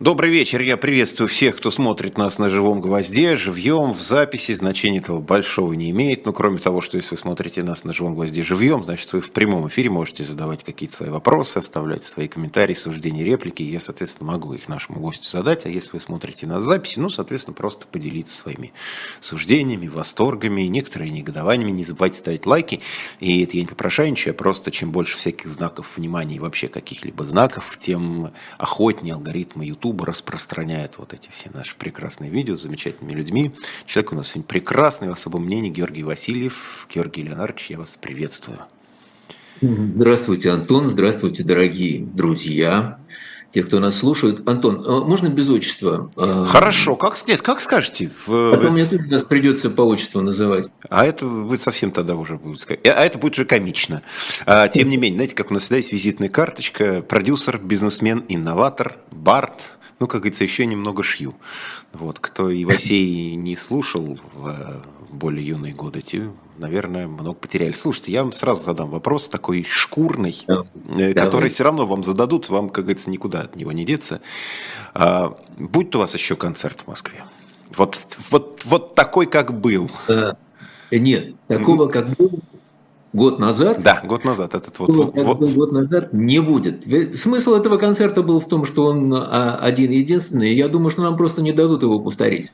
Добрый вечер, я приветствую всех, кто смотрит нас на «Живом гвозде», живьем, в записи, значения этого большого не имеет, но кроме того, что если вы смотрите нас на «Живом гвозде» живьем, значит вы в прямом эфире можете задавать какие-то свои вопросы, оставлять свои комментарии, суждения, реплики, я, соответственно, могу их нашему гостю задать, а если вы смотрите нас в записи, ну, соответственно, просто поделиться своими суждениями, восторгами, некоторые негодованиями, не забывайте ставить лайки, и это я не попрошайничаю, просто чем больше всяких знаков внимания и вообще каких-либо знаков, тем охотнее алгоритмы YouTube распространяет вот эти все наши прекрасные видео с замечательными людьми. Человек у нас сегодня прекрасный, в особом мнении, Георгий Васильев. Георгий Леонардович, я вас приветствую. Здравствуйте, Антон. Здравствуйте, дорогие друзья, те, кто нас слушают. Антон, можно без отчества? Хорошо. Как скажете? Потом мне тоже нас придется по отчеству называть. А это вы совсем тогда уже будет. А это будет уже комично. Тем не менее, знаете, как у нас всегда есть визитная карточка. Продюсер, бизнесмен, инноватор, бард. Ну, как говорится, еще немного шью. Вот, кто Ивасей не слушал в более юные годы, те, наверное, много потеряли. Слушайте, я вам сразу задам вопрос такой шкурный, который все равно вам зададут, вам, как говорится, никуда от него не деться. Будет у вас еще концерт в Москве? Вот такой, как был. Нет, такого, как был. Год назад. Год назад не будет. Смысл этого концерта был в том, что он один-единственный. Я думаю, что нам просто не дадут его повторить.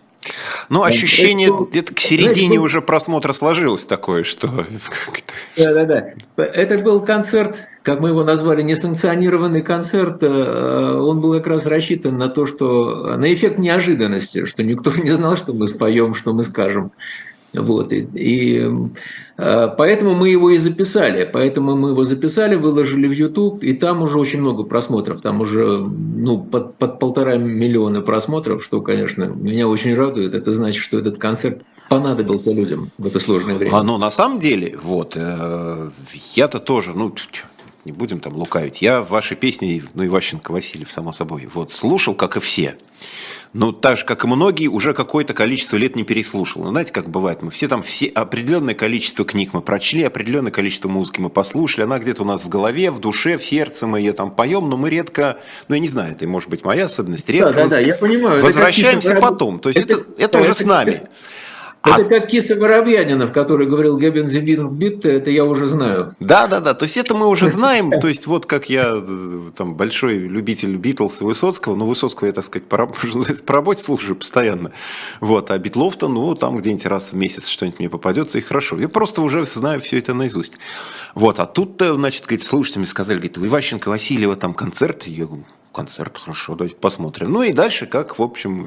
Ну, ощущение где-то к середине уже просмотра сложилось такое, что... Да. Это был концерт, как мы его назвали, несанкционированный концерт. Он был как раз рассчитан на то, что... на эффект неожиданности, что никто не знал, что мы споем, что мы скажем. Вот, и поэтому мы его и записали. Выложили в YouTube, и там уже очень много просмотров. Там уже под 1,5 миллиона просмотров, что, конечно, меня очень радует. Это значит, что этот концерт понадобился людям в это сложное время. Ну, на самом деле, я-то тоже, не будем там лукавить. Я ваши песни, Иващенко Василий, само собой, слушал, как и все. Ну, так же, как и многие, уже какое-то количество лет не переслушал. Но знаете, как бывает, мы все определенное количество книг мы прочли, определенное количество музыки мы послушали, она где-то у нас в голове, в душе, в сердце, мы ее там поем, но мы редко, я не знаю, это может быть моя особенность, редко я понимаю, возвращаемся потом, то есть это уже с нами. Это как Киса Воробьянина, в которой говорил Гёдель Бит, это я уже знаю. Да, то есть это мы уже знаем, то есть как я там большой любитель Битлз и Высоцкого, Высоцкого я, так сказать, по работе слушаю постоянно, а Битлов-то, там где-нибудь раз в месяц что-нибудь мне попадется, и хорошо, я просто уже знаю все это наизусть. А тут-то, значит, слушатели мне сказали, у Иващенко Васильева там концерт, я говорю, концерт, хорошо, давайте посмотрим. И дальше, как, в общем,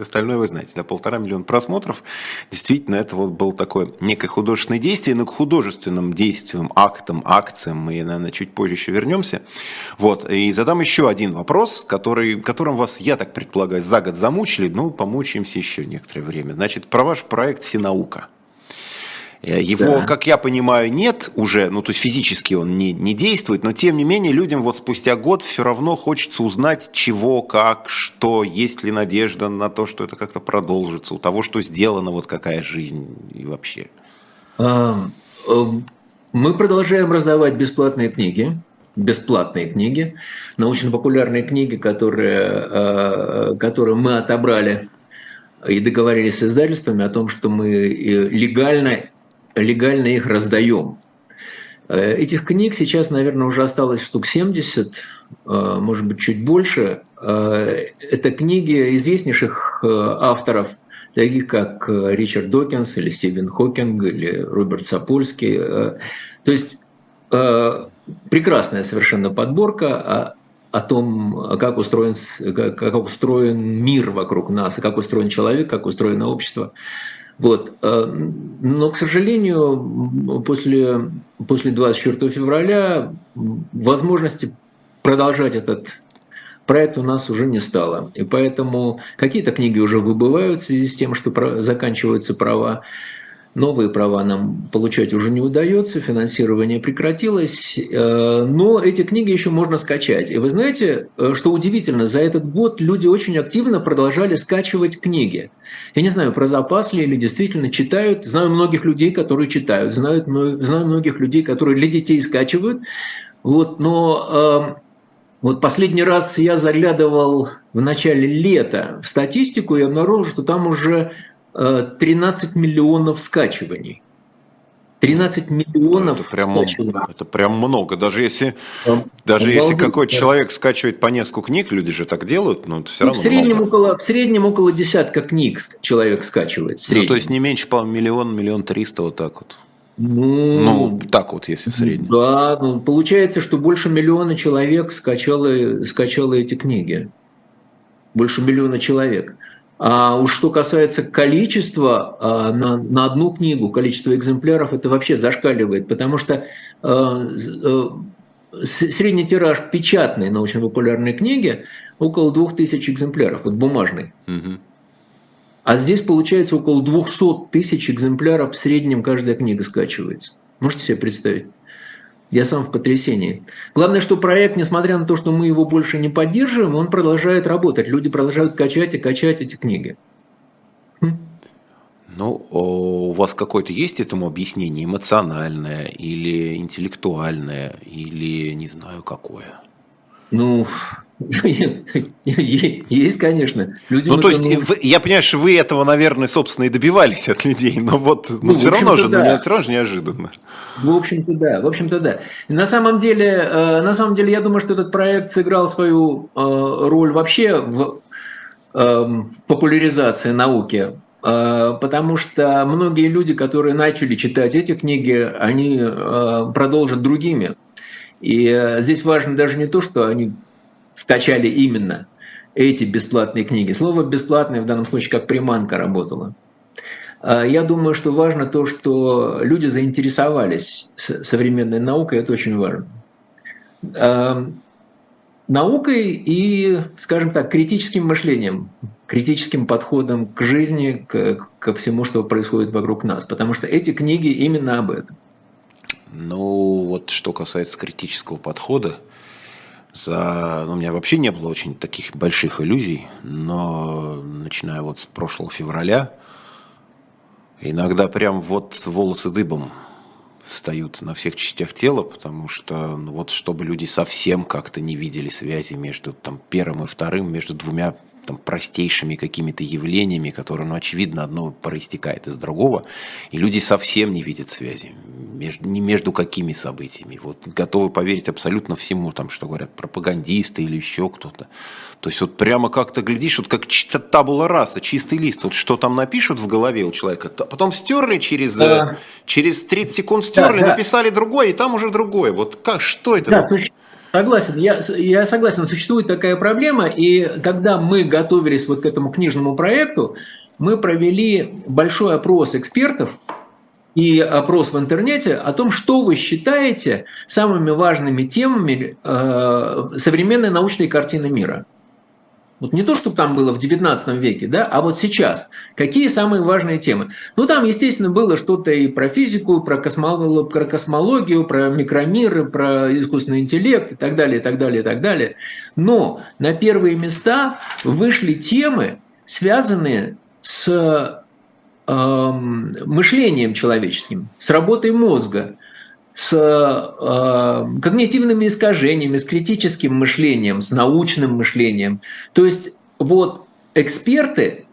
остальное вы знаете. 1,5 миллиона просмотров. Действительно, это было такое некое художественное действие. Но к художественным действиям, акциям мы, наверное, чуть позже еще вернемся. И задам еще один вопрос, которым вас, я так предполагаю, за год замучили. Помучаемся еще некоторое время. Значит, про ваш проект «Всенаука». Его, как я понимаю, нет уже, то есть физически он не действует, но тем не менее людям спустя год все равно хочется узнать, чего, как, что, есть ли надежда на то, что это как-то продолжится, у того, что сделано, какая жизнь и вообще. Мы продолжаем раздавать бесплатные книги, научно-популярные книги, которые мы отобрали и договорились с издательствами о том, что мы легально их раздаем. Этих книг сейчас, наверное, уже осталось штук 70, может быть, чуть больше. Это книги известнейших авторов, таких как Ричард Докинс, или Стивен Хокинг, или Роберт Сапольский. То есть прекрасная совершенно подборка о том, как устроен мир вокруг нас, как устроен человек, как устроено общество. Но, к сожалению, после 24 февраля возможности продолжать этот проект у нас уже не стало. И поэтому какие-то книги уже выбывают в связи с тем, что заканчиваются права. Новые права нам получать уже не удается, финансирование прекратилось, но эти книги еще можно скачать. И вы знаете, что удивительно, за этот год люди очень активно продолжали скачивать книги. Я не знаю, про запас ли, или действительно читают. Знаю многих людей, которые читают, знаю многих людей, которые для детей скачивают. Но Вот последний раз я заглядывал в начале лета в статистику и обнаружил, что там уже 13 миллионов скачиваний. 13 миллионов скачиваний. Это прям много. Даже если какой-то человек скачивает по несколько книг, люди же так делают, но это все равно в среднем около десятка книг человек скачивает. Ну, то есть не меньше, по-моему, миллион 300 вот так вот. Ну, так вот, если в среднем. Да, получается, что больше миллиона человек скачало эти книги. Больше миллиона человек. А уж что касается количества на одну книгу, количество экземпляров, это вообще зашкаливает, потому что средний тираж печатной научно-популярной книги около 2000 экземпляров, вот бумажной. Угу. А здесь, получается, около 200 тысяч экземпляров в среднем каждая книга скачивается. Можете себе представить? Я сам в потрясении. Главное, что проект, несмотря на то, что мы его больше не поддерживаем, он продолжает работать. Люди продолжают качать и качать эти книги. Ну, у вас какое-то есть этому объяснение? Эмоциональное или интеллектуальное? Или не знаю какое? Ну... Есть, конечно. Люди, ну, то есть, я понимаю, что вы этого, наверное, собственно, и добивались от людей, но вот все равно же неожиданно. В общем-то, да. На самом деле, я думаю, что этот проект сыграл свою роль вообще в популяризации науки, потому что многие люди, которые начали читать эти книги, они продолжат другими. И здесь важно даже не то, что они скачали именно эти бесплатные книги. Слово «бесплатное» в данном случае как приманка работало. Я думаю, что важно то, что люди заинтересовались современной наукой. Это очень важно. Наукой и, скажем так, критическим мышлением, критическим подходом к жизни, ко всему, что происходит вокруг нас. Потому что эти книги именно об этом. Ну, вот что касается критического подхода, у меня вообще не было очень таких больших иллюзий, но начиная вот с прошлого февраля, иногда прям вот волосы дыбом встают на всех частях тела, потому что вот чтобы люди совсем как-то не видели связи между там первым и вторым, между двумя там простейшими какими-то явлениями, которые, ну, очевидно, одно проистекает из другого, и люди совсем не видят связи между какими событиями. Вот готовы поверить абсолютно всему, там, что говорят пропагандисты или еще кто-то. То есть вот прямо как-то глядишь, вот как табула раса, чистый лист, вот что там напишут в голове у человека, потом стерли через 30 секунд написали другое, и там уже другое. Вот как, что это? Да, согласен, я согласен, существует такая проблема, и когда мы готовились вот к этому книжному проекту, мы провели большой опрос экспертов и опрос в интернете о том, что вы считаете самыми важными темами современной научной картины мира. Вот не то, что там было в XIX веке, да, а вот сейчас. Какие самые важные темы? Ну, там, естественно, было что-то и про физику, и про космологию, про микромиры, про искусственный интеллект и так далее, и так далее, и так далее. Но на первые места вышли темы, связанные с мышлением человеческим, с работой мозга, с когнитивными искажениями, с критическим мышлением, с научным мышлением. То есть вот эксперты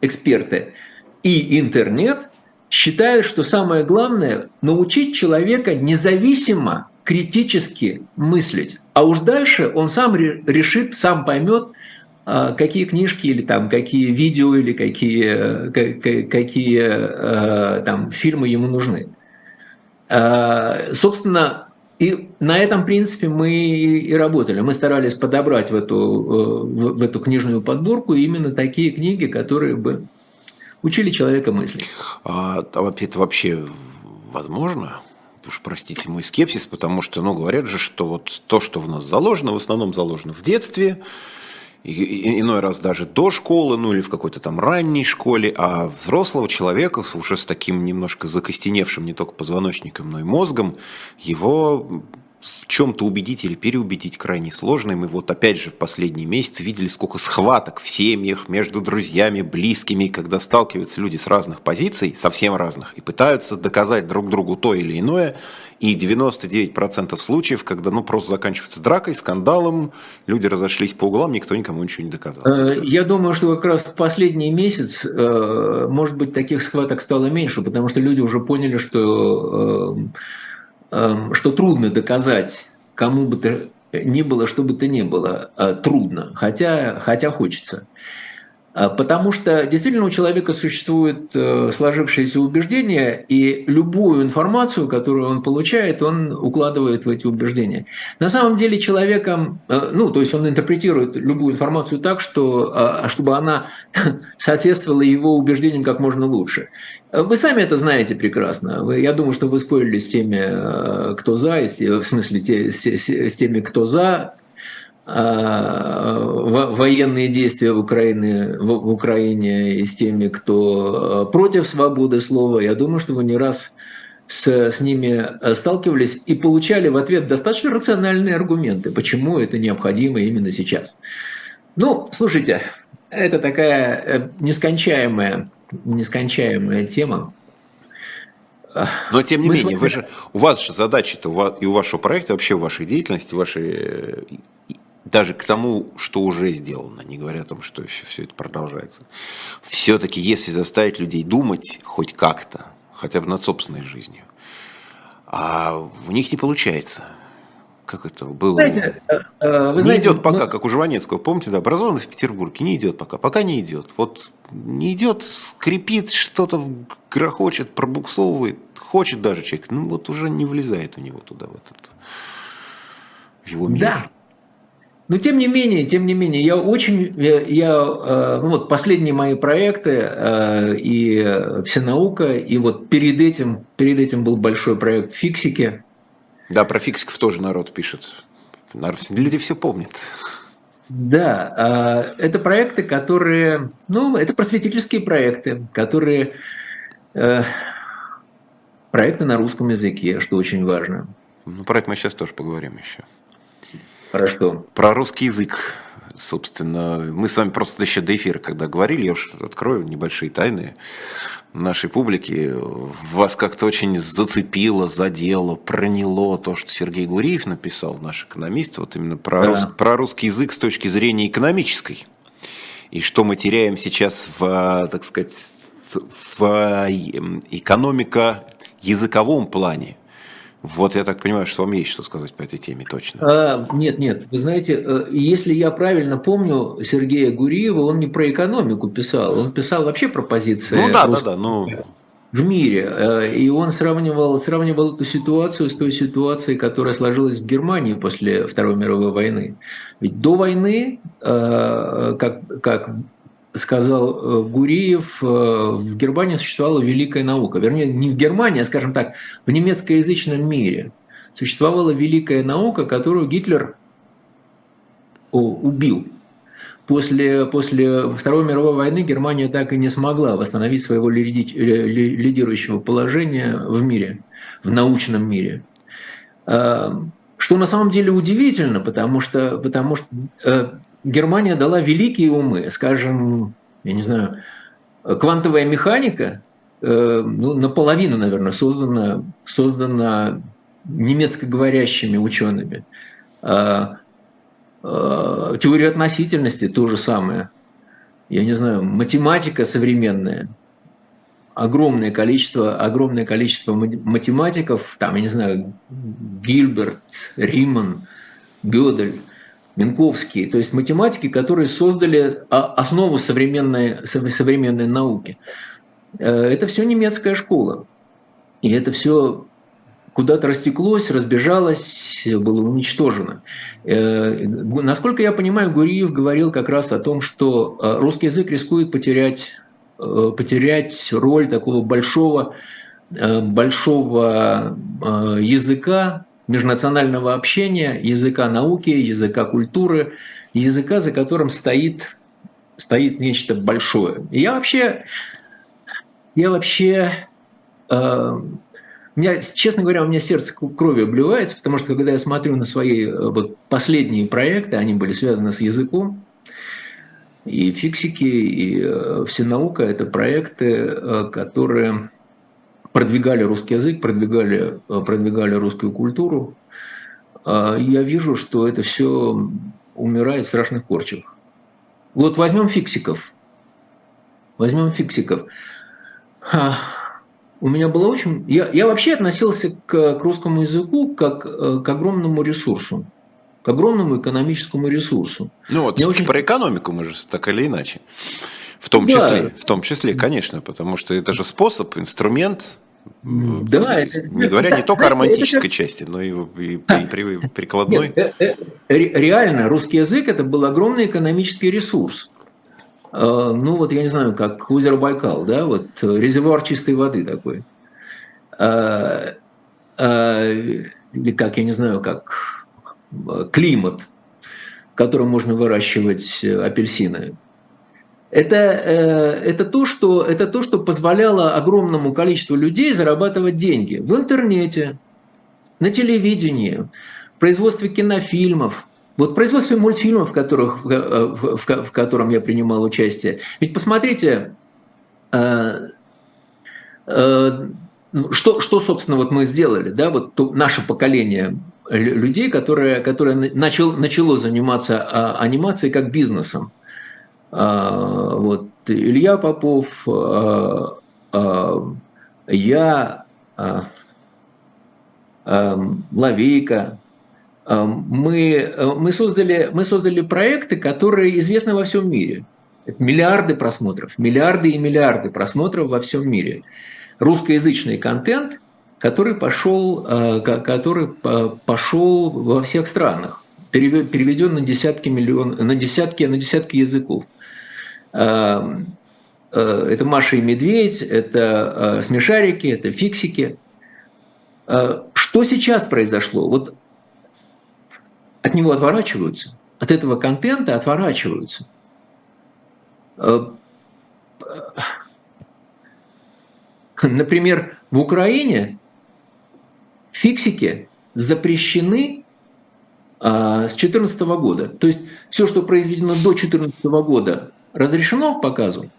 и интернет считают, что самое главное – научить человека независимо критически мыслить. А уж дальше он сам решит, сам поймет, какие книжки или там, какие видео или какие там, фильмы ему нужны. Собственно, и на этом принципе мы и работали. Мы старались подобрать в эту книжную подборку именно такие книги, которые бы учили человека мыслить. Это вообще возможно? Уж простите мой скепсис, потому что, ну, говорят же, что вот то, что в нас заложено, в основном заложено в детстве, иной раз даже до школы, ну или в какой-то там ранней школе, а взрослого человека уже с таким немножко закостеневшим не только позвоночником, но и мозгом, его в чем-то убедить или переубедить крайне сложно. И мы вот опять же в последний месяц видели, сколько схваток в семьях, между друзьями, близкими, когда сталкиваются люди с разных позиций, совсем разных, и пытаются доказать друг другу то или иное. И 99% случаев, когда просто заканчивается дракой, скандалом, люди разошлись по углам, никто никому ничего не доказал. Я думаю, что как раз в последний месяц, может быть, таких схваток стало меньше, потому что люди уже поняли, что трудно доказать кому бы то ни было, что бы то ни было. Трудно, хотя хочется. Потому что действительно у человека существует сложившееся убеждение, и любую информацию, которую он получает, он укладывает в эти убеждения. На самом деле человеком, то есть он интерпретирует любую информацию так, чтобы она соответствовала его убеждениям как можно лучше. Вы сами это знаете прекрасно. Я думаю, что вы спорили с теми, кто за, в смысле с теми, кто за военные действия в Украине и с теми, кто против свободы слова. Я думаю, что вы не раз с ними сталкивались и получали в ответ достаточно рациональные аргументы, почему это необходимо именно сейчас. Слушайте, это такая нескончаемая тема. Но тем не менее, у вас же задача-то и у вашего проекта, вообще у вашей деятельности, даже к тому, что уже сделано, не говоря о том, что еще все это продолжается. Все-таки, если заставить людей думать хоть как-то, хотя бы над собственной жизнью, а у них не получается. Как это было? Идет пока, как у Жванецкого. Помните, образованный в Петербурге, не идет пока. Пока не идет. Вот не идет, скрипит, что-то грохочет, пробуксовывает. Хочет даже человек. Уже не влезает у него туда, в его мир. Да. Но тем не менее, последние мои проекты, и Всенаука, и перед этим был большой проект «Фиксики». Да, про фиксиков тоже народ пишет. Люди все помнят. Да, это проекты, которые... это просветительские проекты, проекты на русском языке, что очень важно. Про это мы сейчас тоже поговорим еще. Хорошо. Про русский язык, собственно. Мы с вами просто еще до эфира, когда говорили, я уж открою небольшие тайны нашей публики. Вас как-то очень зацепило, задело, проняло то, что Сергей Гуриев написал, наш экономист, именно про русский язык с точки зрения экономической. И что мы теряем сейчас в экономико-языковом плане. Я так понимаю, что вам есть что сказать по этой теме точно. Нет. Вы знаете, если я правильно помню Сергея Гуриева, он не про экономику писал, он писал вообще про позиции в мире. И он сравнивал эту ситуацию с той ситуацией, которая сложилась в Германии после Второй мировой войны. Ведь до войны, как сказал Гуриев, в Германии существовала великая наука. Вернее, не в Германии, а, скажем так, в немецкоязычном мире существовала великая наука, которую Гитлер убил. После Второй мировой войны Германия так и не смогла восстановить своего лидирующего положения в мире, в научном мире. Что на самом деле удивительно, потому что Германия дала великие умы, скажем, я не знаю, квантовая механика, наполовину, наверное, создана немецкоговорящими учеными. Теория относительности то же самое. Я не знаю, математика современная. Огромное количество математиков, Гильберт, Риман, Гёдель, Минковский, то есть математики, которые создали основу современной науки. Это все немецкая школа. И это все куда-то растеклось, разбежалось, было уничтожено. Насколько я понимаю, Гуриев говорил как раз о том, что русский язык рискует потерять роль такого большого языка, межнационального общения, языка науки, языка культуры, языка, за которым стоит нечто большое. И я вообще меня, честно говоря, у меня сердце кровью обливается, потому что когда я смотрю на свои вот последние проекты, они были связаны с языком, и «Фиксики», и «Всенаука» — это проекты, которые продвигали русский язык, продвигали русскую культуру. Я вижу, что это все умирает в страшных корчах. Вот возьмем «Фиксиков». Возьмем «Фиксиков». У меня было очень... Я вообще относился к русскому языку как к огромному ресурсу, к огромному экономическому ресурсу. Ну вот очень... про экономику мы же так или иначе. В том числе, конечно, потому что это же способ, инструмент, да, не говоря не только о романтической части, но и прикладной. Нет, реально, русский язык – это был огромный экономический ресурс. Ну вот, я не знаю, как озеро Байкал, да, вот резервуар чистой воды такой. Или как, я не знаю, как климат, в котором можно выращивать апельсины. Это то, что позволяло огромному количеству людей зарабатывать деньги в интернете, на телевидении, в производстве кинофильмов, вот в производстве мультфильмов, в котором я принимал участие. Ведь посмотрите, что собственно, вот мы сделали, да, вот наше поколение людей, которое начало заниматься анимацией как бизнесом. Вот Илья Попов, я, Лавейка. Мы создали проекты, которые известны во всем мире. Это миллиарды просмотров, миллиарды и миллиарды просмотров во всем мире. Русскоязычный контент, который пошел во всех странах, переведен на десятки языков. Это «Маша и медведь», это «Смешарики», это «Фиксики». Что сейчас произошло? Вот от него отворачиваются, от этого контента отворачиваются. Например, в Украине «Фиксики» запрещены с 2014 года. То есть все, что произведено до 2014 года, разрешено к показу,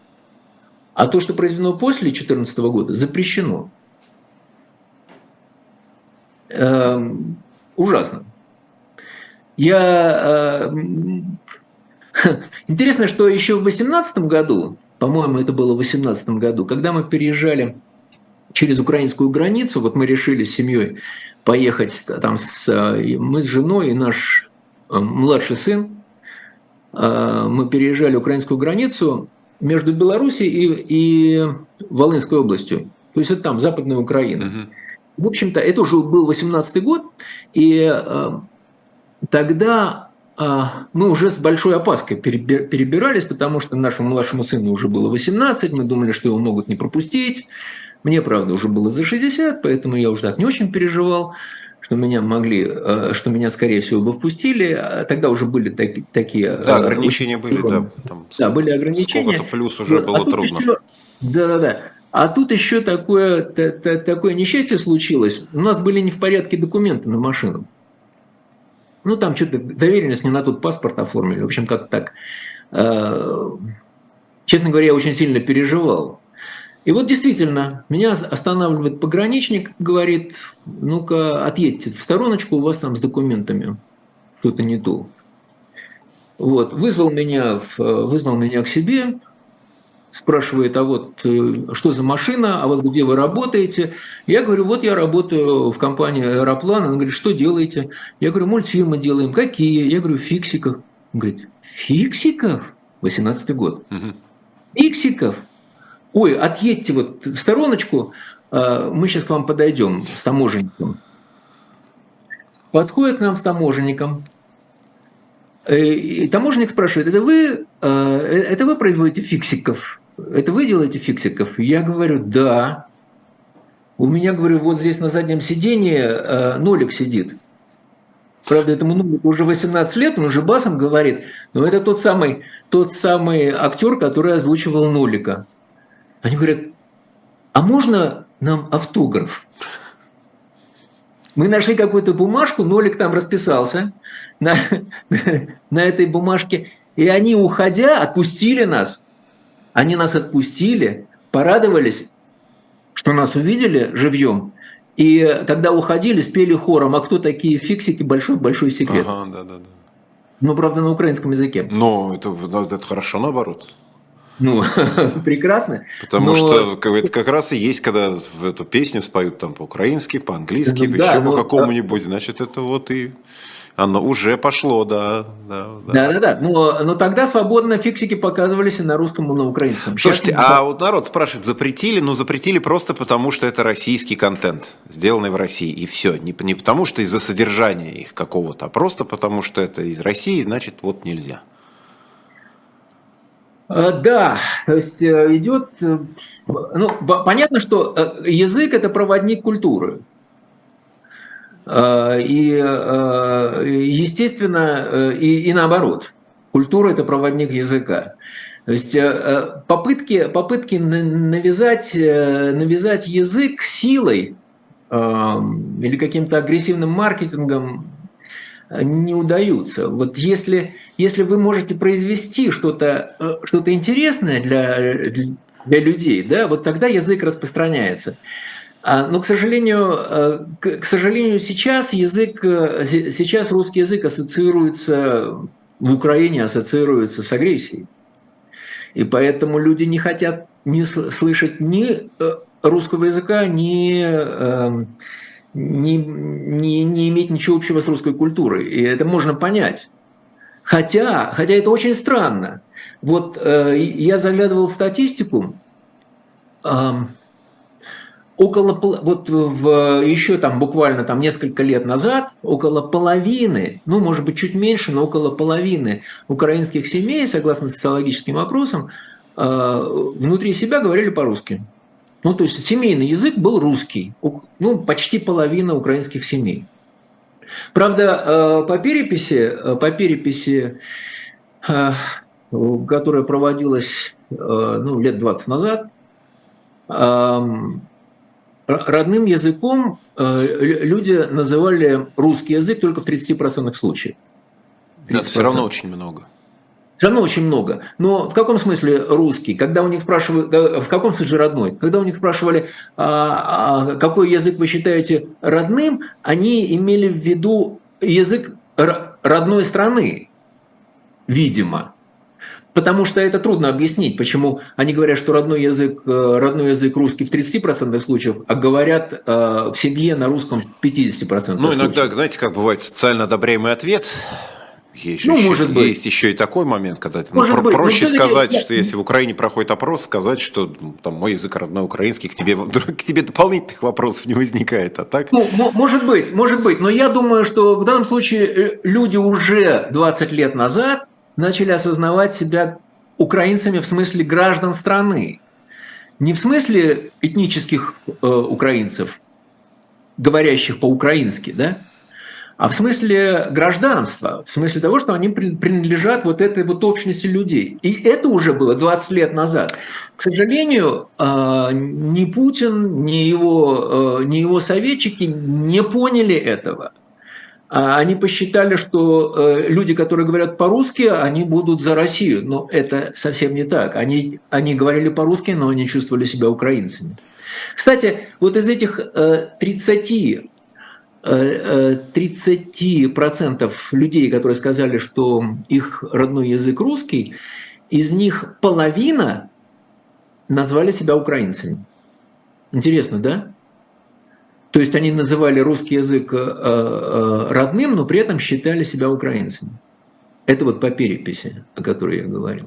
а то, что произведено после 2014 года, запрещено. Ужасно. Интересно, что еще в 2018 году, по-моему, это было в 2018 году, когда мы переезжали через украинскую границу, вот мы решили с семьей поехать, там мы с женой и наш младший сын, мы переезжали украинскую границу между Белоруссией и Волынской областью, то есть это там Западная Украина. Угу. В общем-то, это уже был 2018 год, и... Тогда мы уже с большой опаской перебирались, потому что нашему младшему сыну уже было 18, мы думали, что его могут не пропустить. Мне, правда, уже было за 60, поэтому я уже так не очень переживал, что меня, скорее всего, бы впустили. Тогда уже были такие... Да, ограничения были, да. Там, да, были ограничения. Сколько-то плюс уже было трудно. Да-да-да. А тут еще такое несчастье случилось. У нас были не в порядке документы на машину. Ну, там что-то доверенность не на тот паспорт оформили. В общем, как-то так. Честно говоря, я очень сильно переживал. И вот действительно, меня останавливает пограничник, говорит, ну-ка, отъедьте в стороночку, у вас там с документами что-то не то. Вот, вызвал меня к себе, спрашивает, а вот что за машина, а вот где вы работаете? Я говорю, вот я работаю в компании «Аэроплан». Он говорит, что делаете? Я говорю, мультфильмы делаем. Какие? Я говорю, «Фиксиков». Он говорит, «Фиксиков»? 18-й год. Угу. «Фиксиков». Ой, отъедьте вот в стороночку, мы сейчас к вам подойдем с таможенником. Подходит к нам с таможенником. И таможенник спрашивает, это вы производите «Фиксиков»? Это вы делаете «Фиксиков»? Я говорю, да. У меня, говорю, вот здесь на заднем сиденье Нолик сидит. Правда, этому Нолику уже 18 лет, он уже басом говорит, но это тот самый актер, который озвучивал Нолика. Они говорят, а можно нам автограф? Мы нашли какую-то бумажку, Нолик там расписался на этой бумажке, и они, уходя, отпустили нас. Они нас отпустили, порадовались, что нас увидели живьем. И когда уходили, спели хором, а кто такие фиксики, большой-большой секрет. Ага, да-да-да. Ну, правда, на украинском языке. Ну, это хорошо, наоборот. Ну, прекрасно. Потому что это как раз и есть, когда в эту песню споют там по-украински, по-английски, еще по какому-нибудь, значит, это вот и оно уже пошло, да. Да-да-да, но тогда свободно фиксики показывались и на русском, и на украинском. Слушайте, а вот народ спрашивает, запретили, но запретили просто потому, что это российский контент, сделанный в России, и все. Не потому, что из-за содержания их какого-то, а просто потому, что это из России, значит, вот нельзя. Да, то есть идет, ну, понятно, что язык – это проводник культуры. И, естественно, и наоборот, культура – это проводник языка. То есть попытки навязать язык силой или каким-то агрессивным маркетингом не удаются. Вот если вы можете произвести что-то интересное для людей, да, вот тогда язык распространяется. Но, к сожалению, сейчас русский язык ассоциируется в Украине, ассоциируется с агрессией. И поэтому люди не хотят слышать ни русского языка, ни... Не иметь ничего общего с русской культурой. И это можно понять. Хотя это очень странно. Вот я заглядывал в статистику. Еще несколько лет назад около половины, ну, может быть, чуть меньше, но около половины украинских семей, согласно социологическим опросам, внутри себя говорили по-русски. Ну, то есть семейный язык был русский, ну, почти половина украинских семей. Правда, по переписи, которая проводилась лет 20 назад, родным языком люди называли русский язык только в 30% случаев. 30%. Да, это все равно очень много. Все равно очень много. Но в каком смысле русский? Когда у них спрашивали, в каком смысле родной? Когда у них спрашивали, какой язык вы считаете родным, они имели в виду язык родной страны, видимо. Потому что это трудно объяснить, почему они говорят, что родной язык русский в 30% случаев, а говорят в семье на русском в 50%. Ну, иногда, знаете, как бывает социально одобряемый ответ. Есть еще и такой момент, когда проще сказать, что если в Украине проходит опрос, сказать, что там, мой язык родной украинский, к тебе дополнительных вопросов не возникает, а так? Ну, может быть, но я думаю, что в данном случае люди уже 20 лет назад начали осознавать себя украинцами в смысле граждан страны, не в смысле этнических украинцев, говорящих по-украински, да? А в смысле гражданства, в смысле того, что они принадлежат вот этой вот общности людей. И это уже было 20 лет назад. К сожалению, ни Путин, ни его советчики не поняли этого. Они посчитали, что люди, которые говорят по-русски, они будут за Россию. Но это совсем не так. Они говорили по-русски, но они чувствовали себя украинцами. Кстати, вот из этих 30% людей, которые сказали, что их родной язык русский, из них половина назвали себя украинцами. Интересно, да? То есть они называли русский язык родным, но при этом считали себя украинцами. Это вот по переписи, о которой я говорил.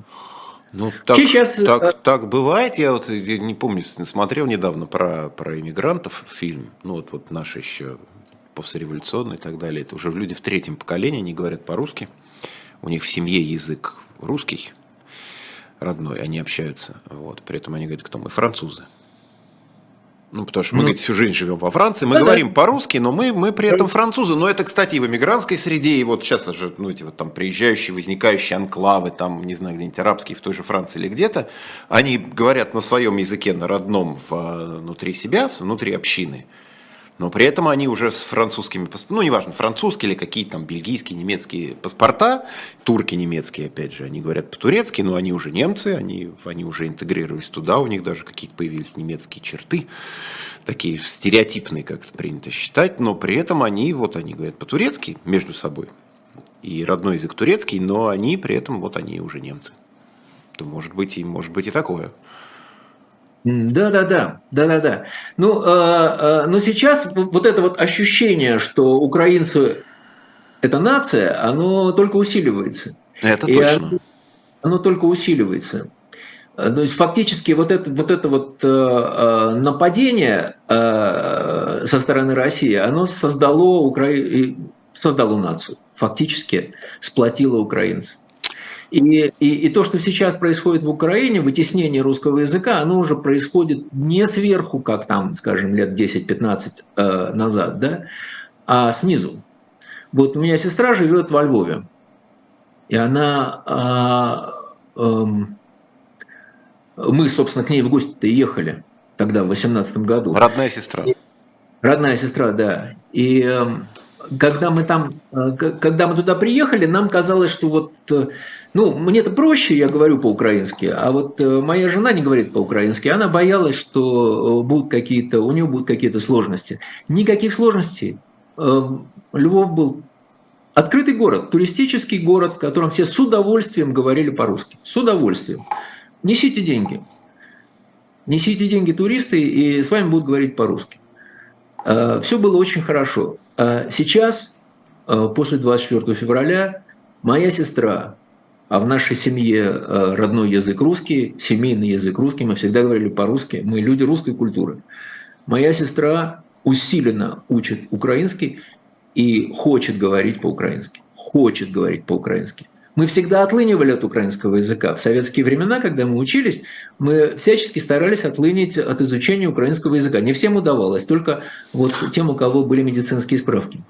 Ну, так бывает. Я вот не помню, смотрел недавно про иммигрантов фильм. Ну, вот наш еще... послереволюционный и так далее. Это уже люди в третьем поколении, они говорят по-русски. У них в семье язык русский, родной, они общаются. Вот. При этом они говорят, кто мы? Французы. Ну, потому что мы, говорит, всю жизнь живем во Франции, мы говорим по-русски, но мы при этом французы. Но это, кстати, и в эмигрантской среде, и вот сейчас же, эти вот там приезжающие, возникающие анклавы, там, не знаю, где-нибудь арабские, в той же Франции или где-то, они говорят на своем языке, на родном, внутри себя, внутри общины. но при этом они уже с французскими, ну, неважно, французские или какие-то там бельгийские, немецкие паспорта, турки немецкие, опять же, они говорят по-турецки, но они уже немцы, они уже интегрировались туда, у них даже какие-то появились немецкие черты, такие стереотипные, как принято считать, но при этом они говорят по-турецки между собой, и родной язык турецкий, но они при этом, они уже немцы. То может быть и такое. Да. Но сейчас вот это вот ощущение, что украинцы – это нация, оно только усиливается. Это и точно. Оно только усиливается. То есть фактически это нападение со стороны России, оно создало нацию, фактически сплотило украинцев. И то, что сейчас происходит в Украине, вытеснение русского языка, оно уже происходит не сверху, как там, скажем, лет 10-15 назад, да, а снизу. Вот у меня сестра живет во Львове, и она... мы, собственно, к ней в гости-то ехали тогда, в 2018 году. Родная сестра. Родная сестра, да. И когда мы туда приехали, нам казалось, что мне-то проще, я говорю по-украински, а вот моя жена не говорит по-украински, она боялась, что у нее будут какие-то сложности. Никаких сложностей. Львов был открытый город, туристический город, в котором все с удовольствием говорили по-русски. С удовольствием. Несите деньги. Несите деньги, туристы, и с вами будут говорить по-русски. Все было очень хорошо. Сейчас, после 24 февраля, моя сестра... А в нашей семье родной язык русский, семейный язык русский, мы всегда говорили по-русски, мы люди русской культуры. Моя сестра усиленно учит украинский и хочет говорить по-украински. Мы всегда отлынивали от украинского языка. В советские времена, когда мы учились, мы всячески старались отлынить от изучения украинского языка. Не всем удавалось, только тем, у кого были медицинские справки.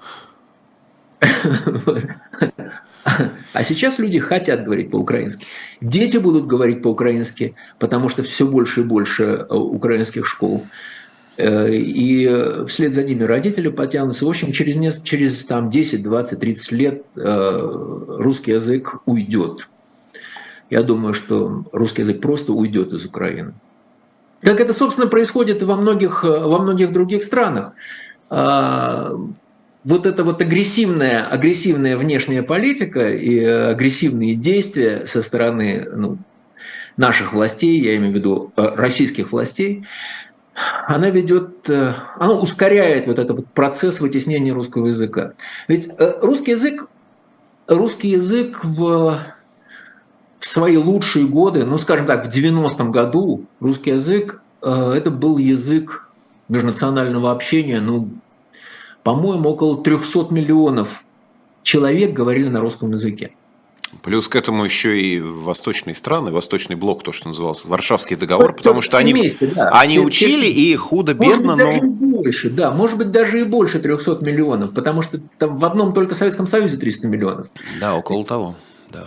А сейчас люди хотят говорить по-украински. Дети будут говорить по-украински, потому что все больше и больше украинских школ. И вслед за ними родители потянутся. В общем, через 10, 20, 30 лет русский язык уйдет. Я думаю, что русский язык просто уйдет из Украины. Как это, собственно, происходит и во многих других странах. Эта агрессивная внешняя политика и агрессивные действия со стороны наших властей, я имею в виду российских властей, она ускоряет процесс вытеснения русского языка. Ведь русский язык в свои лучшие годы, скажем так, в 90-м году русский язык это был язык межнационального общения, по-моему, около 300 миллионов человек говорили на русском языке. Плюс к этому еще и восточные страны, восточный блок, то, что назывался, Варшавский договор, потому что они учили и худо-бедно, но... Может быть, даже и больше 300 миллионов, потому что там в одном только Советском Союзе 300 миллионов. Да, около того, да.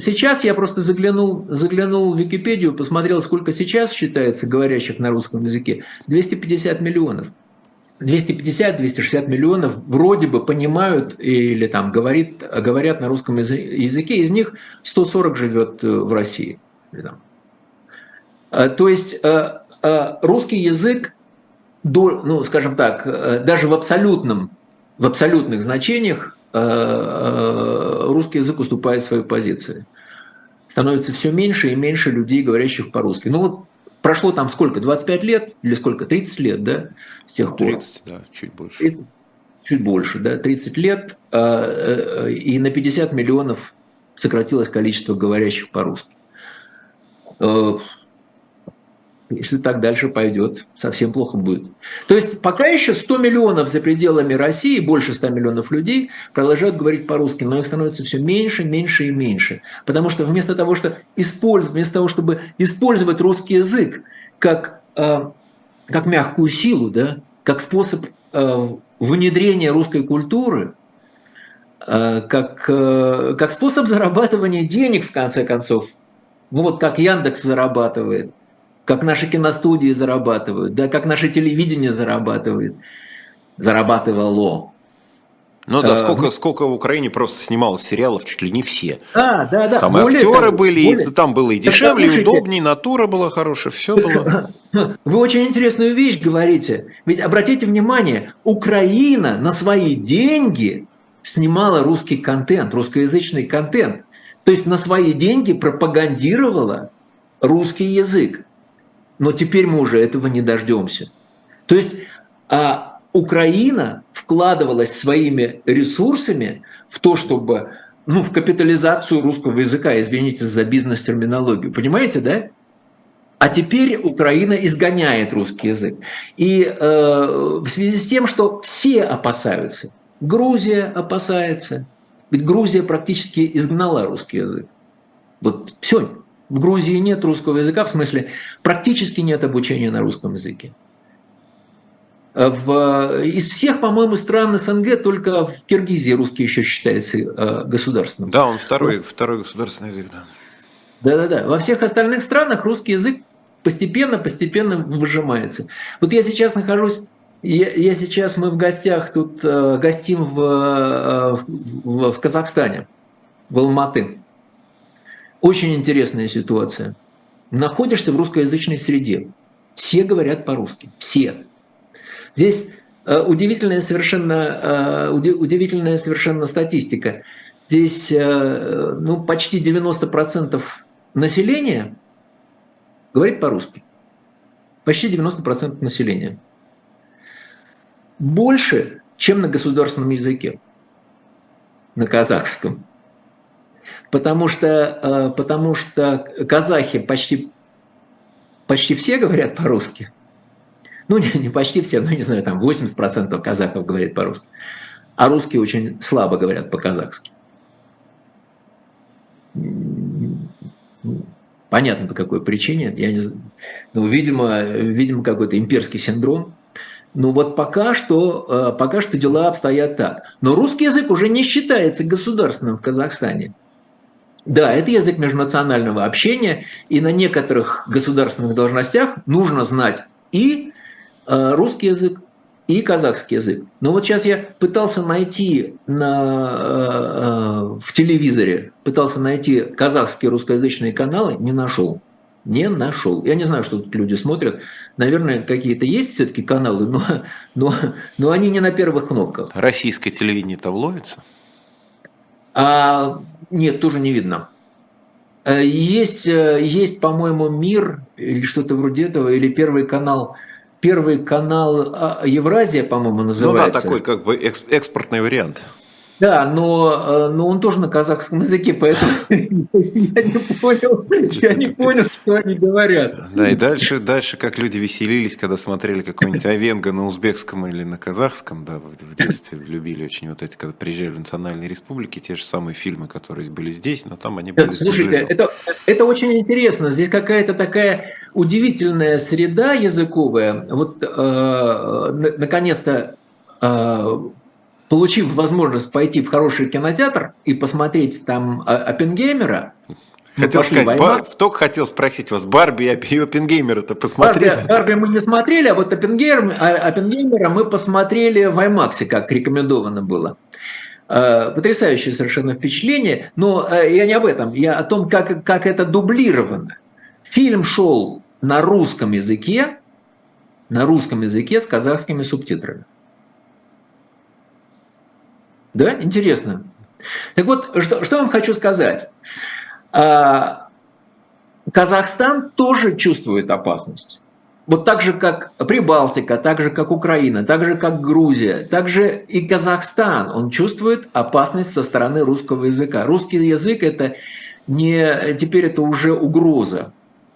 Сейчас я просто заглянул в Википедию, посмотрел, сколько сейчас считается говорящих на русском языке. 250 миллионов. 250-260 миллионов вроде бы понимают или там говорят на русском языке, из них 140 живет в России. То есть русский язык, скажем так, даже в абсолютных значениях русский язык уступает своей позиции. Становится все меньше и меньше людей, говорящих по-русски. Прошло там сколько, 25 лет или сколько, 30 лет, да, с тех пор? 30, да, чуть больше. 30, чуть больше, да, 30 лет, и на 50 миллионов сократилось количество говорящих по-русски. Если так дальше пойдет, совсем плохо будет. То есть пока еще 100 миллионов за пределами России, больше 100 миллионов людей продолжают говорить по-русски, но их становится все меньше, меньше и меньше. Потому что вместо того, чтобы использовать русский язык как мягкую силу, да, как способ внедрения русской культуры, как способ зарабатывания денег, в конце концов, как Яндекс зарабатывает, как наши киностудии зарабатывают, да, как наше телевидение зарабатывает. зарабатывало. Ну да, сколько в Украине просто снималось сериалов, чуть ли не все. Да. Там более, и актеры были, более... и там было и дешевле, и удобнее, натура была хорошая, все было. Вы очень интересную вещь говорите. Ведь обратите внимание, Украина на свои деньги снимала русский контент, русскоязычный контент. То есть на свои деньги пропагандировала русский язык. Но теперь мы уже этого не дождемся. То есть... Украина вкладывалась своими ресурсами в то, чтобы, в капитализацию русского языка, извините за бизнес-терминологию, понимаете, да? А теперь Украина изгоняет русский язык. И в связи с тем, что все опасаются, Грузия опасается, ведь Грузия практически изгнала русский язык. Вот все, в Грузии нет русского языка, в смысле практически нет обучения на русском языке. Из всех, по-моему, стран СНГ только в Киргизии русский еще считается государственным. Да, он второй государственный язык, да. Да. Во всех остальных странах русский язык постепенно выжимается. Вот я сейчас нахожусь, мы в гостях, тут гостим в Казахстане, в Алматы. Очень интересная ситуация. Находишься в русскоязычной среде. Все говорят по-русски, все. Здесь удивительная совершенно статистика. Здесь почти 90% населения говорит по-русски. Почти 90% населения. Больше, чем на государственном языке. На казахском. Потому что казахи почти все говорят по-русски. Не почти все, но, не знаю, там 80% казахов говорят по-русски. А русские очень слабо говорят по-казахски. Понятно, по какой причине. Я не знаю. Видимо, какой-то имперский синдром. Пока что дела обстоят так. Но русский язык уже не считается государственным в Казахстане. Да, это язык межнационального общения. И на некоторых государственных должностях нужно знать и русский язык, и казахский язык. Сейчас я пытался найти в телевизоре, казахские русскоязычные каналы, не нашел. Я не знаю, что тут люди смотрят. Наверное, какие-то есть все-таки каналы, но они не на первых кнопках. Российское телевидение там ловится? Нет, тоже не видно. Есть, по-моему, «Мир» или что-то вроде этого, или Первый канал Евразия, по-моему, называется. Такой как бы экспортный вариант. Да, но он тоже на казахском языке, поэтому я не понял, что они говорят. Да, и дальше как люди веселились, когда смотрели какой-нибудь Овенго на узбекском или на казахском, да, в детстве любили очень когда приезжали в национальные республики, те же самые фильмы, которые были здесь, но там они были... Слушайте, это очень интересно, здесь какая-то такая удивительная среда языковая, наконец-то... Получив возможность пойти в хороший кинотеатр и посмотреть там Оппенгеймера, только хотел спросить вас, Барби и Оппенгеймера-то посмотрели? Барби мы не смотрели, а вот Оппенгеймера мы посмотрели в IMAX, как рекомендовано было. Потрясающее совершенно впечатление, но я не об этом, я о том, как это дублировано. Фильм шел на русском языке с казахскими субтитрами. Да, интересно. Так вот, что я вам хочу сказать. Казахстан тоже чувствует опасность. Так же, как Прибалтика, так же, как Украина, так же, как Грузия, так же и Казахстан. Он чувствует опасность со стороны русского языка. Русский язык – теперь это уже угроза.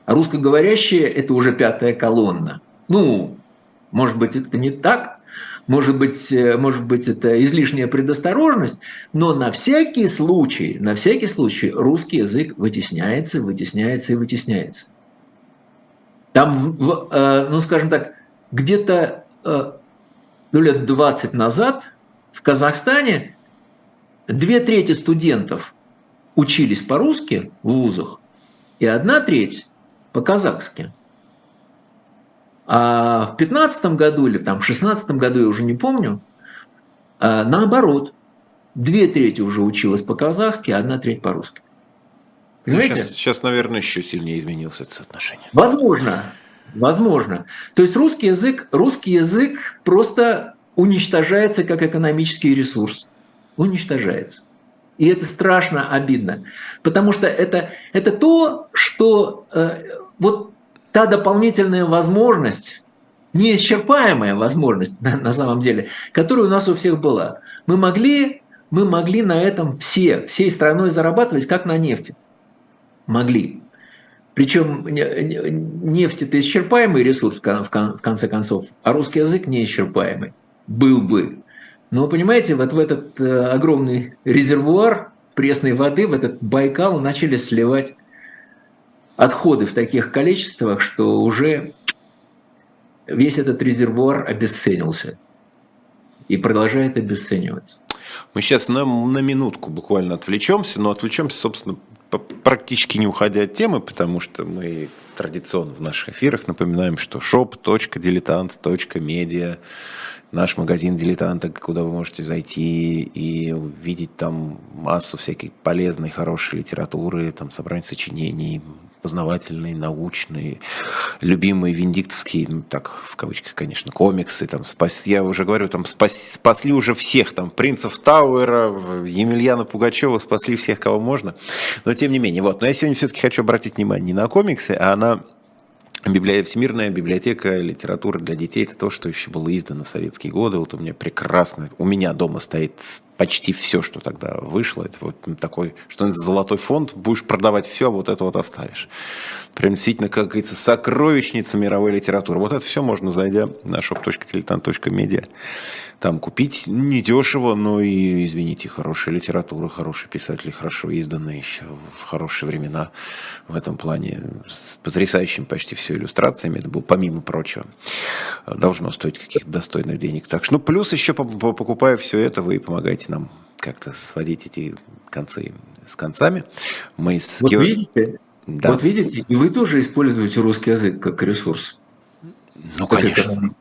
А русскоговорящие – это уже пятая колонна. Может быть, это не так. Может быть, это излишняя предосторожность, но на всякий случай русский язык вытесняется. Там, скажем так, где-то лет 20 назад в Казахстане 2/3 студентов учились по-русски в вузах и 1/3 по-казахски. А в 2015 году или там, в 2016 году, я уже не помню, наоборот, 2/3 уже училась по-казахски, а 1/3 по-русски. Понимаете? Ну, сейчас, наверное, еще сильнее изменилось это соотношение. Возможно. То есть русский язык просто уничтожается как экономический ресурс. Уничтожается. И это страшно обидно. Потому что это то, что вот та дополнительная возможность, неисчерпаемая возможность на самом деле, которая у нас у всех была. Мы могли на этом всей страной зарабатывать, как на нефти. Могли. Причем нефть – это исчерпаемый ресурс, в конце концов, а русский язык неисчерпаемый. Был бы. Но, понимаете, вот в этот огромный резервуар пресной воды, в этот Байкал начали сливать отходы в таких количествах, что уже весь этот резервуар обесценился и продолжает обесцениваться. Мы сейчас на минутку буквально отвлечемся, но отвлечемся, собственно, практически не уходя от темы, потому что мы традиционно в наших эфирах напоминаем, что shop.diletant.media, наш магазин «Дилетанта», куда вы можете зайти и увидеть там массу всякой полезной, хорошей литературы, там собрание сочинений, познавательные, научные, любимые виндиктовские, ну так в кавычках, конечно, комиксы, там я уже говорю, там спасли уже всех, там принцев Тауэра, Емельяна Пугачева, спасли всех, кого можно, но тем не менее, вот, но я сегодня все-таки хочу обратить внимание не на комиксы, а на Всемирная библиотека литературы для детей, это то, что еще было издано в советские годы. Вот у меня дома стоит почти все, что тогда вышло. Это вот такой, что золотой фонд, будешь продавать все, а вот это вот оставишь. Прям действительно, как говорится, сокровищница мировой литературы. Вот это все можно, зайдя на shop.diletant.media, там купить недешево, но и, извините, хорошая литература, хорошие писатели, хорошо изданные еще в хорошие времена в этом плане, с потрясающими почти все иллюстрациями. Это было, помимо прочего, должно стоить каких-то достойных денег. Так что, ну, плюс еще, покупая все это, вы помогаете нам как-то сводить эти концы с концами. Мы с вот видите? Да. Вот видите, и вы тоже используете русский язык как ресурс. Ну, конечно.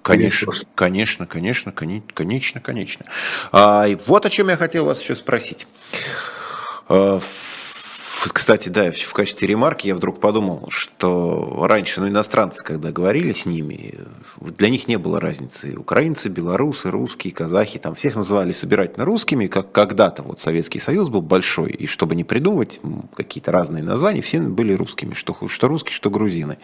И вот о чем я хотел вас еще спросить. Кстати, да, в качестве ремарки я вдруг подумал, что раньше, ну, иностранцы, когда говорили с ними, для них не было разницы. Украинцы, белорусы, русские, казахи, там всех называли собирательно русскими, как когда-то вот Советский Союз был большой, и чтобы не придумывать какие-то разные названия, все были русскими, что русские, что грузины.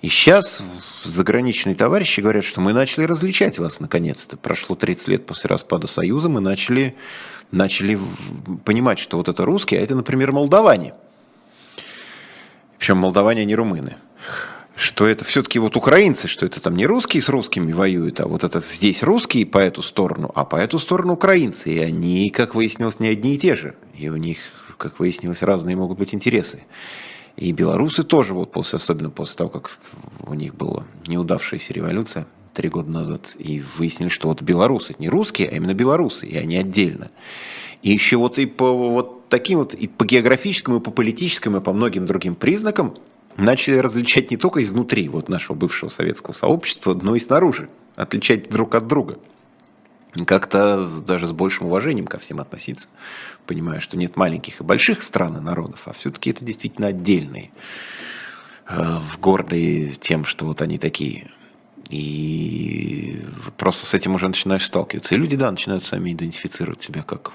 И сейчас заграничные товарищи говорят, что мы начали различать вас наконец-то. Прошло 30 лет после распада Союза, мы начали понимать, что вот это русские, а это, например, молдаване. Причем молдаване, а не румыны. Что это все-таки вот украинцы, что это там не русские с русскими воюют, а вот это здесь русские по эту сторону, а по эту сторону украинцы. И они, как выяснилось, не одни и те же. И у них, как выяснилось, разные могут быть интересы. И белорусы тоже, вот особенно после того, как у них была неудавшаяся революция 3 года назад, и выяснили, что вот белорусы не русские, а именно белорусы, и они отдельно. И еще вот и по вот таким вот, и по географическому, и по политическому, и по многим другим признакам начали различать не только изнутри вот нашего бывшего советского сообщества, но и снаружи, отличать друг от друга. Как-то даже с большим уважением ко всем относиться, понимая, что нет маленьких и больших стран и народов, а все-таки это действительно отдельные, гордые тем, что вот они такие. И просто с этим уже начинаешь сталкиваться. И люди, да, начинают сами идентифицировать себя как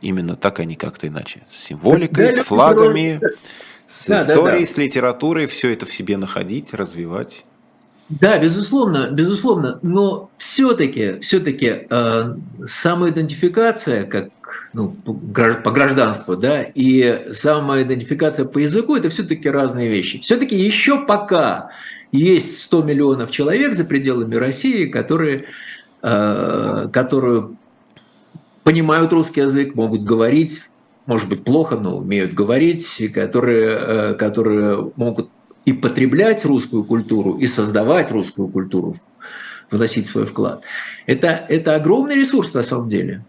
именно так, а не как-то иначе. С символикой, с флагами, с историей, с литературой, все это в себе находить, развивать. Да, безусловно, но все-таки самоидентификация как, ну, по гражданству, да, и самоидентификация по языку – это все-таки разные вещи. Все-таки еще пока есть 100 миллионов человек за пределами России, которые понимают русский язык, могут говорить, может быть, плохо, но умеют говорить, и которые могут и потреблять русскую культуру, и создавать русскую культуру, вносить свой вклад. Это огромный ресурс на самом деле.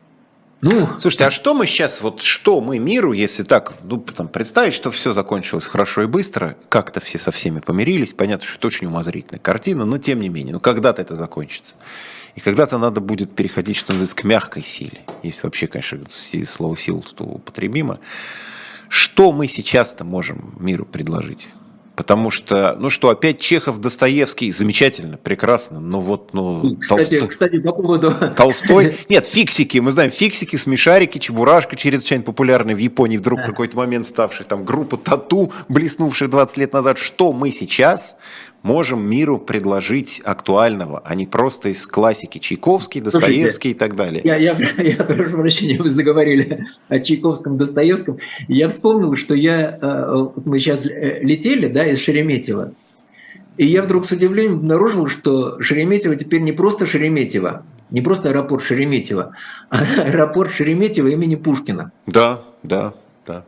Ну, слушайте, а что мы сейчас, вот что мы миру, если так там, представить, что все закончилось хорошо и быстро, как-то все со всеми помирились, понятно, что это очень умозрительная картина, но тем не менее, ну когда-то это закончится. И когда-то надо будет переходить, что называется, к мягкой силе. Если вообще, конечно, слово «сила» тут употребимо. Что мы сейчас-то можем миру предложить? Потому что, ну что, опять Чехов, Достоевский, замечательно, прекрасно, но вот... Ну, кстати, по поводу... Толстой. Нет, фиксики, мы знаем, фиксики, смешарики, чебурашка, чрезвычайно популярный в Японии, вдруг в какой-то момент ставший, там, группа тату, блеснувшая 20 лет назад. Что мы сейчас можем миру предложить актуального, а не просто из классики Чайковский, Достоевский и так далее? Я прошу прощения, вы заговорили о Чайковском, Достоевском. Я вспомнил, что мы сейчас летели, да, из Шереметьево, и я вдруг с удивлением обнаружил, что Шереметьево теперь не просто Шереметьево, не просто аэропорт Шереметьево, а аэропорт Шереметьево имени Пушкина. Да, да, да.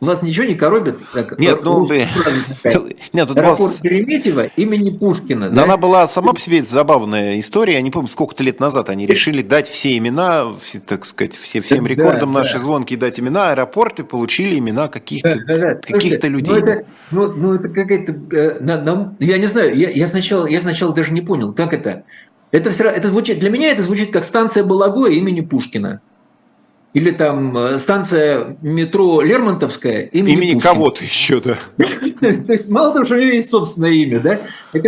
Вас ничего не коробит? Так, нет, ну... Нет, тут аэропорт вас... Шереметьево имени Пушкина. Да? Она была сама по себе забавная история. Я не помню, сколько-то лет назад они решили дать все имена, все, так сказать, всем рекордам наши звонки дать имена. Аэропорты получили имена каких-то людей. Ну это какая-то... Я не знаю, я сначала даже не понял, как это. Для меня это звучит как станция Балагоя имени Пушкина. Или там станция метро Лермонтовская имени кого-то еще, да. То есть мало того, что у нее есть собственное имя, да, так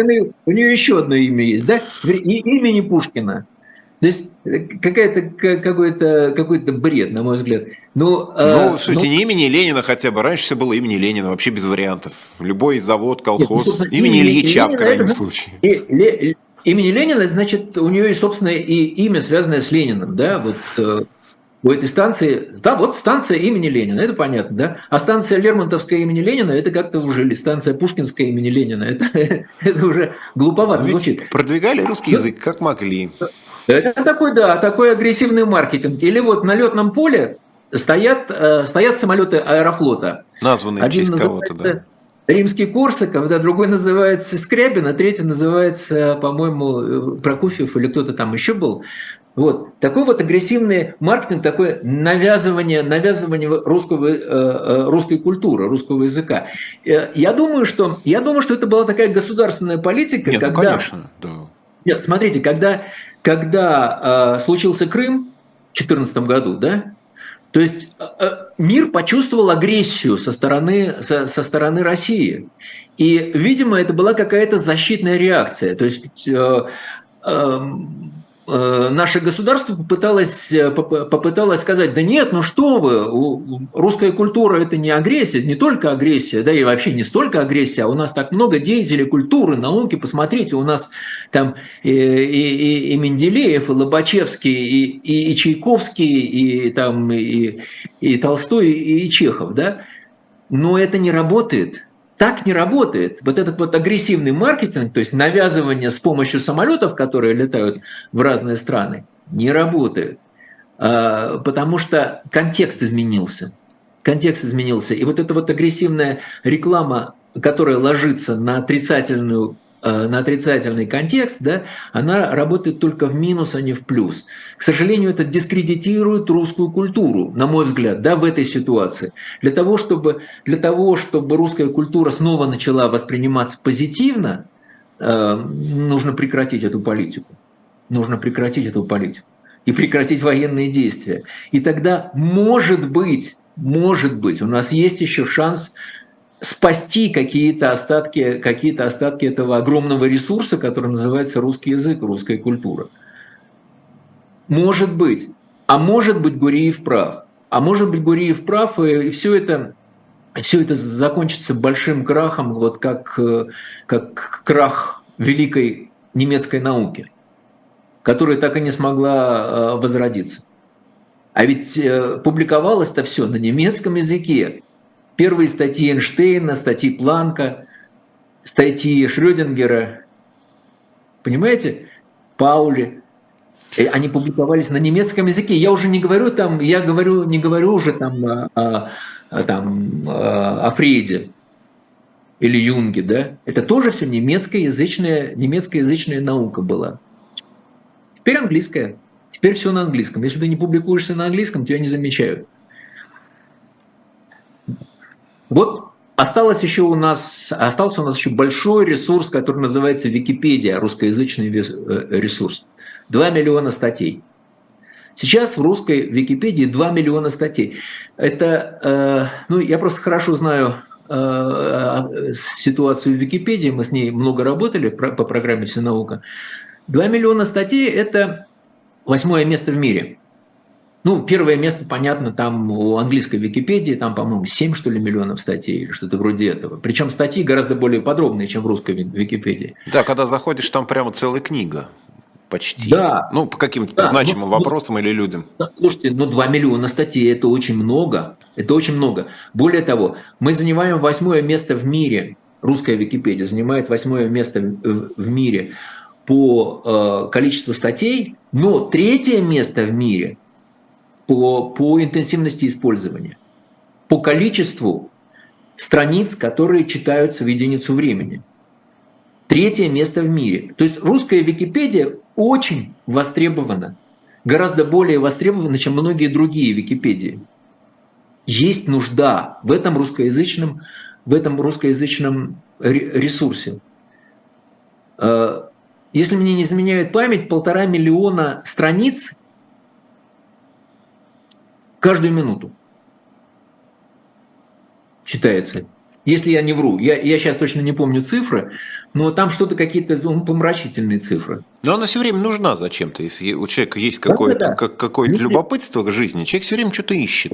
у нее еще одно имя есть, да, и имени Пушкина. То есть какой-то бред, на мой взгляд. Ну, слушайте, не имени Ленина хотя бы. Раньше все было имени Ленина, вообще без вариантов. Любой завод, колхоз, имени Ильича в крайнем случае. Имени Ленина, значит, у нее есть собственное имя, связанное с Лениным, да, вот... У этой станции, да, вот станция имени Ленина, это понятно, да? А станция Лермонтовская имени Ленина, это как-то уже станция Пушкинская имени Ленина, это уже глуповато звучит. Продвигали русский язык, как могли. Это такой агрессивный маркетинг. Или вот на летном поле стоят самолеты Аэрофлота. Названные в честь кого-то, да. Римский Корсаков, да, другой называется Скрябин, а третий называется, по-моему, Прокуфьев или кто-то там еще был. Вот. Такой вот агрессивный маркетинг, такое навязывание русской культуры, русского языка. Я думаю, что это была такая государственная политика. Нет, когда... ну, конечно, да. Нет, смотрите, когда случился Крым в 2014 году, да, то есть мир почувствовал агрессию со стороны России. И, видимо, это была какая-то защитная реакция. То есть... наше государство попыталось сказать, да нет, ну что вы, русская культура – это не агрессия, не только агрессия, да и вообще не столько агрессия, у нас так много деятелей культуры, науки, посмотрите, у нас там и Менделеев, и Лобачевский, и Чайковский, и Толстой, и Чехов, да, но это не работает. Так не работает. Вот этот вот агрессивный маркетинг, то есть навязывание с помощью самолетов, которые летают в разные страны, не работает. Потому что контекст изменился. Контекст изменился. И вот эта вот агрессивная реклама, которая ложится на отрицательный контекст, да, она работает только в минус, а не в плюс. К сожалению, это дискредитирует русскую культуру, на мой взгляд, да, в этой ситуации. Для того, чтобы русская культура снова начала восприниматься позитивно, нужно прекратить эту политику. Нужно прекратить эту политику. И прекратить военные действия. И тогда, может быть, у нас есть еще шанс спасти какие-то остатки этого огромного ресурса, который называется русский язык, русская культура. Может быть. А может быть, Гуриев прав. И все это закончится большим крахом, вот как крах великой немецкой науки, которая так и не смогла возродиться. А ведь публиковалось-то все на немецком языке. Первые статьи Эйнштейна, статьи Планка, статьи Шрёдингера, понимаете, Паули, они публиковались на немецком языке. Я уже не говорю там, я не говорю уже о Фрейде или Юнге, да? Это тоже все немецкоязычная наука была. Теперь английская. Теперь все на английском. Если ты не публикуешься на английском, тебя не замечают. Вот остался у нас еще большой ресурс, который называется Википедия, русскоязычный ресурс. 2 миллиона статей. Сейчас в русской Википедии 2 миллиона статей. Это, я просто хорошо знаю ситуацию в Википедии, мы с ней много работали по программе «Всенаука». 2 миллиона статей – это 8-е место в мире. Первое место, понятно, там у английской Википедии, там, по-моему, 7, что ли, миллионов статей, или что-то вроде этого. Причем статьи гораздо более подробные, чем в русской Википедии. Да, когда заходишь, там прямо целая книга. Почти. Да. По каким-то значимым вопросам или людям. Слушайте, 2 миллиона статей – это очень много. Это очень много. Более того, мы занимаем 8-е место в мире. Русская Википедия занимает 8-е место в мире по количеству статей, но 3-е место в мире по интенсивности использования, по количеству страниц, которые читаются в единицу времени. 3-е место в мире. То есть русская Википедия очень востребована, гораздо более востребована, чем многие другие Википедии. Есть нужда в этом русскоязычном ресурсе. Если мне не изменяет память, 1,5 миллиона страниц каждую минуту читается. Если я не вру, я сейчас точно не помню цифры, но там что-то какие-то помрачительные цифры. Но она все время нужна зачем-то. Если у человека есть какое-то любопытство к жизни, человек все время что-то ищет.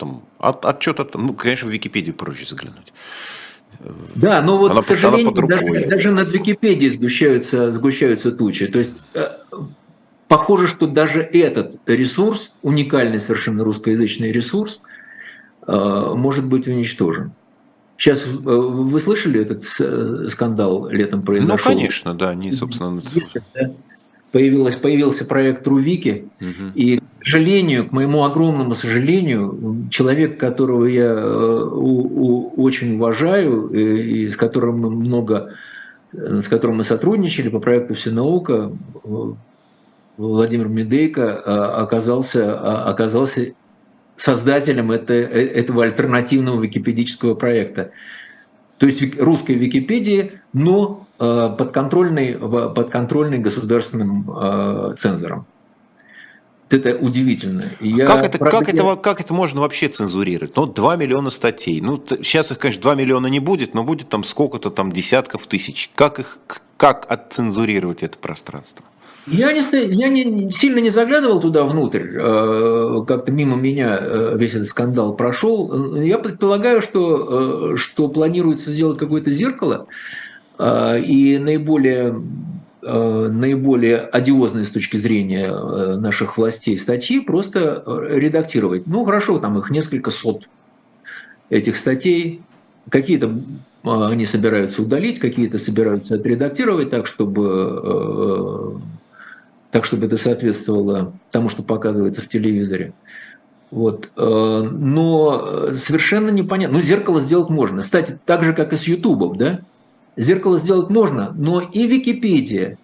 Конечно, в Википедию проще заглянуть. Да, но вот, к сожалению, даже над Википедией сгущаются тучи. То есть похоже, что даже этот ресурс, уникальный совершенно русскоязычный ресурс, может быть уничтожен. Сейчас вы слышали этот скандал летом произошел? Конечно, да, они, собственно... Появился проект Рувики, и, к сожалению, к моему огромному сожалению, человек, которого я очень уважаю, и с которым мы сотрудничали по проекту «Всенаука», Владимир Медейко, оказался создателем этого альтернативного википедического проекта. То есть русской Википедии, но подконтрольной государственным цензорам. Это удивительно. Как это можно вообще цензурировать? 2 миллиона статей. Сейчас их, конечно, 2 миллиона не будет, но будет там сколько-то там десятков тысяч. Как отцензурировать это пространство? Я сильно не заглядывал туда внутрь, как-то мимо меня весь этот скандал прошел. Я предполагаю, что планируется сделать какое-то зеркало, и наиболее одиозные с точки зрения наших властей статьи просто редактировать. Хорошо, там их несколько сот этих статей, какие-то... Они собираются удалить, какие-то собираются отредактировать так, чтобы это соответствовало тому, что показывается в телевизоре. Но совершенно непонятно. Зеркало сделать можно. Кстати, так же, как и с Ютубом, да? Зеркало сделать можно, но и Википедия,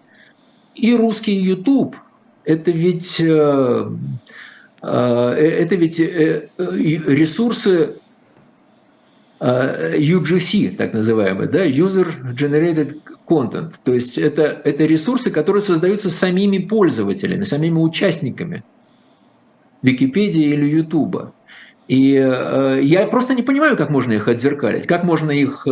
и русский Ютуб – это ведь ресурсы, UGC, так называемый, да, User Generated Content. То есть это ресурсы, которые создаются самими пользователями, самими участниками Википедии или Ютуба. И я просто не понимаю, как можно их отзеркалить, как можно их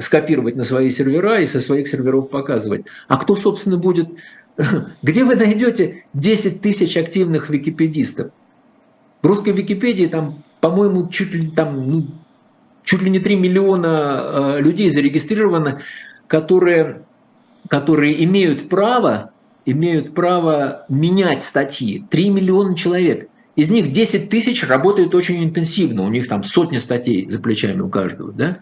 скопировать на свои сервера и со своих серверов показывать. А кто, собственно, будет... Где вы найдете 10 тысяч активных википедистов? В русской Википедии там, по-моему, чуть ли не 3 миллиона людей зарегистрировано, которые имеют право менять статьи. 3 миллиона человек. Из них 10 тысяч работают очень интенсивно. У них там сотни статей за плечами у каждого. Да?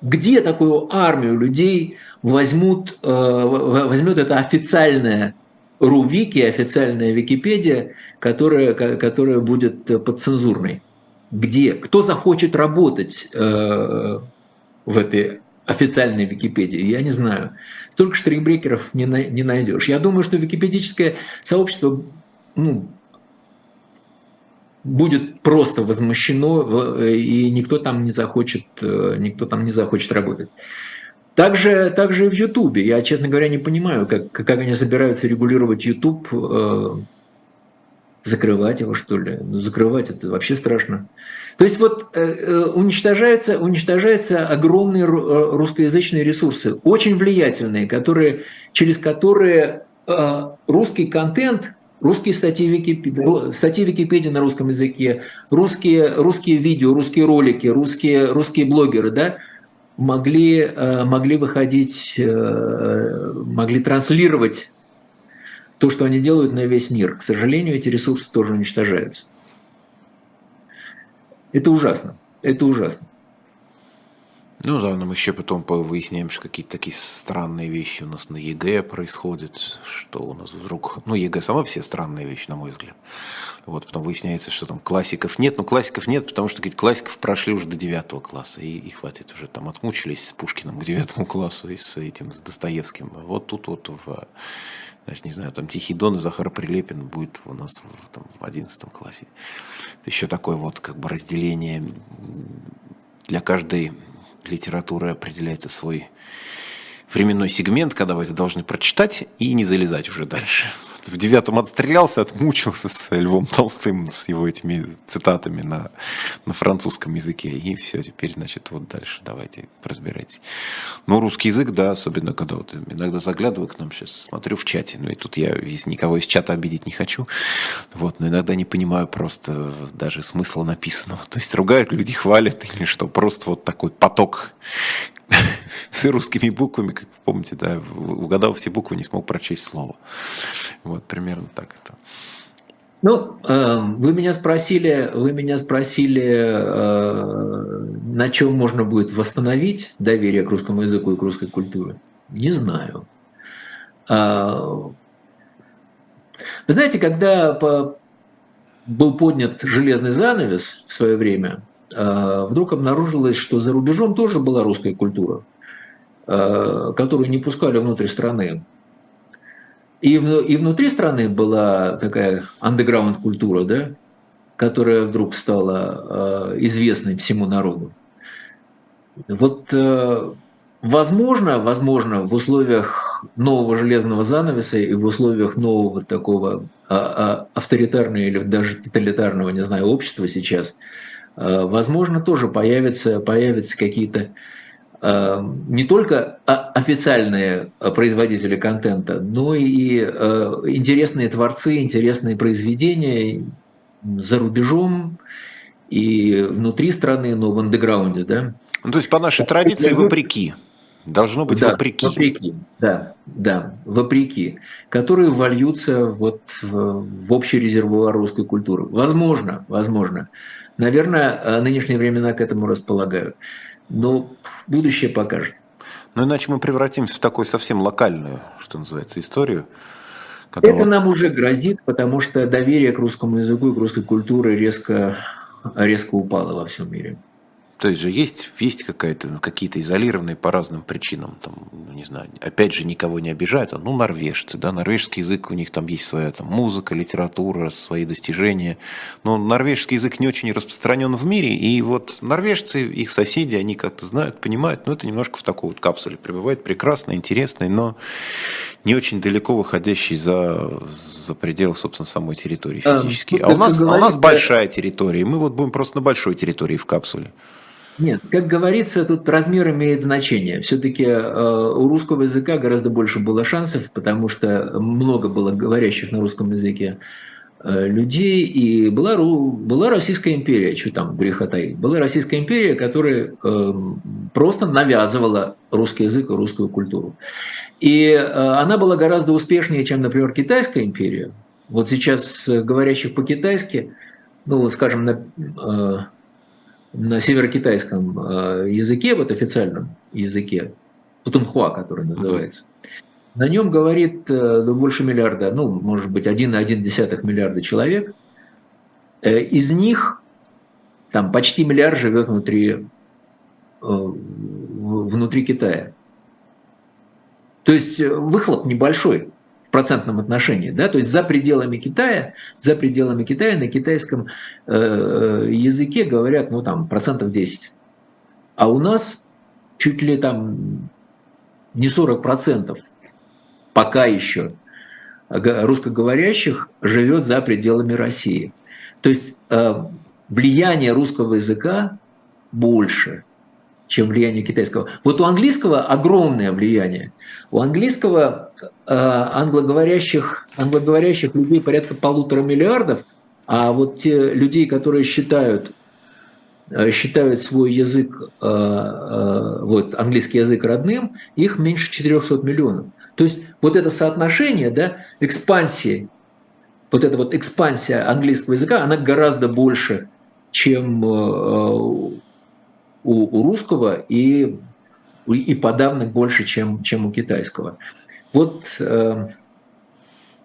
Где такую армию людей возьмет это официальное Рувики, официальная Википедия, которая будет подцензурной? Кто захочет работать в этой официальной Википедии, я не знаю. Столько штрихбрекеров не найдешь. Я думаю, что википедическое сообщество будет просто возмущено, и никто там не захочет работать. Также и в Ютубе. Я, честно говоря, не понимаю, как они собираются регулировать Ютуб. Закрывать его, что ли? Ну, закрывать — это вообще страшно. То есть вот уничтожаются огромные русскоязычные ресурсы, очень влиятельные, через которые русский контент, русские статьи Википедии на русском языке, русские видео, русские ролики, русские блогеры, да, могли выходить, могли транслировать то, что они делают, на весь мир. К сожалению, эти ресурсы тоже уничтожаются. Это ужасно. Это ужасно. Ну да, нам еще потом выясняем, что какие-то такие странные вещи у нас на ЕГЭ происходят, что у нас вдруг... Ну, ЕГЭ сама все странные вещи, на мой взгляд. Вот, потом выясняется, что там классиков нет. Ну, классиков нет, потому что классиков прошли уже до 9 класса, и хватит уже. Там отмучились с Пушкиным к 9 классу и с Достоевским. Вот тут вот в... Значит, не знаю, там «Тихий Дон» и Захар Прилепин будет у нас в 11 классе. Это еще такое вот как бы разделение. Для каждой литературы определяется свой временной сегмент, когда вы это должны прочитать и не залезать уже дальше. В 9-м отстрелялся, отмучился с Львом Толстым, с его этими цитатами на французском языке. И все, теперь, значит, вот дальше давайте разбирайтесь. Но русский язык, да, особенно когда вот иногда заглядываю к нам, сейчас смотрю в чате. Ну и тут я никого из чата обидеть не хочу. Вот, но иногда не понимаю просто даже смысла написанного. То есть ругают, люди хвалят или что. Просто вот такой поток с русскими буквами, как вы помните, да, угадал все буквы, не смог прочесть слово. Вот примерно так это. Ну, вы меня спросили, на чем можно будет восстановить доверие к русскому языку и к русской культуре. Не знаю. Вы знаете, когда был поднят железный занавес в свое время, вдруг обнаружилось, что за рубежом тоже была русская культура, которую не пускали внутрь страны. И внутри страны была такая андеграунд-культура, да, которая вдруг стала известной всему народу. Вот, возможно, в условиях нового железного занавеса и в условиях нового такого авторитарного или даже тоталитарного, не знаю, общества сейчас, возможно, тоже появятся какие-то не только официальные производители контента, но и интересные творцы, интересные произведения за рубежом и внутри страны, но в андеграунде. Да? Ну, то есть по нашей традиции вопреки. Должно быть, да, вопреки. Да, вопреки, которые вольются вот в общий резервуар русской культуры. Возможно. Наверное, нынешние времена к этому располагают. Но будущее покажет. Но иначе мы превратимся в такую совсем локальную, что называется, историю. Это нам уже грозит, потому что доверие к русскому языку и к русской культуре резко упало во всем мире. То есть же есть какие-то изолированные по разным причинам, там, не знаю, опять же, никого не обижают, ну, норвежцы, да, норвежский язык, у них там есть своя там музыка, литература, свои достижения, но норвежский язык не очень распространен в мире, и вот норвежцы, их соседи, они как-то знают, понимают, но это немножко в такой вот капсуле пребывает, прекрасный, интересный, но не очень далеко выходящий за пределы, собственно, самой территории физически. А у нас большая территория, и мы вот будем просто на большой территории в капсуле. Нет, как говорится, тут размер имеет значение. Все-таки у русского языка гораздо больше было шансов, потому что много было говорящих на русском языке людей, и была Российская империя, что там греха таить, была Российская империя, которая просто навязывала русский язык и русскую культуру. И она была гораздо успешнее, чем, например, Китайская империя. Вот сейчас говорящих по-китайски, ну, скажем, на северокитайском языке, вот официальном языке, путунхуа, который называется, на нем говорит больше миллиарда, ну, может быть, 1,1 миллиарда человек. Из них там почти миллиард живет внутри внутри Китая. То есть выхлоп небольшой в процентном отношении, да, то есть за пределами Китая на китайском языке говорят, ну там, процентов 10. А у нас чуть ли там не 40% пока еще русскоговорящих живет за пределами России. То есть влияние русского языка больше, чем влияние китайского. Вот у английского огромное влияние. У английского англоговорящих людей порядка 1,5 миллиарда, а вот те людей, которые считают свой язык, вот, английский язык родным, их меньше 400 миллионов. То есть вот это соотношение, да, экспансии, вот эта вот экспансия английского языка, она гораздо больше, чем у русского и подавно больше, чем у китайского. Вот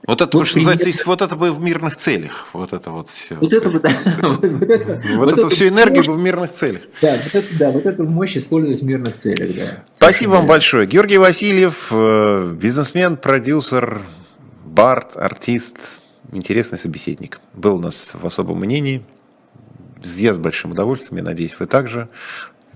это, можно сказать, здесь, вот это бы в мирных целях. Вот это вот все. Вот это всю энергию бы в мирных целях. Да, вот эту мощь использовать в мирных целях. Да. Спасибо вам большое. Георгий Васильев, бизнесмен, продюсер, бард, артист, интересный собеседник. Был у нас в «Особом мнении». Я с большим удовольствием, я надеюсь, вы также.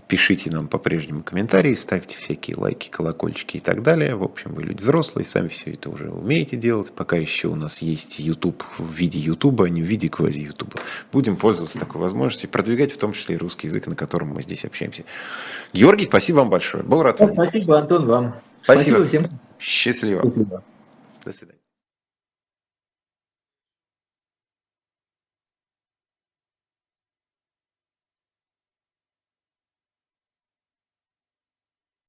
Пишите нам по-прежнему комментарии, ставьте всякие лайки, колокольчики и так далее. В общем, вы люди взрослые, сами все это уже умеете делать. Пока еще у нас есть YouTube в виде YouTube, а не в виде квази-YouTube. Будем пользоваться такой возможностью и продвигать в том числе и русский язык, на котором мы здесь общаемся. Георгий, спасибо вам большое. Был рад видеть. Спасибо, Антон, вам. Спасибо всем. Счастливо. Спасибо. До свидания.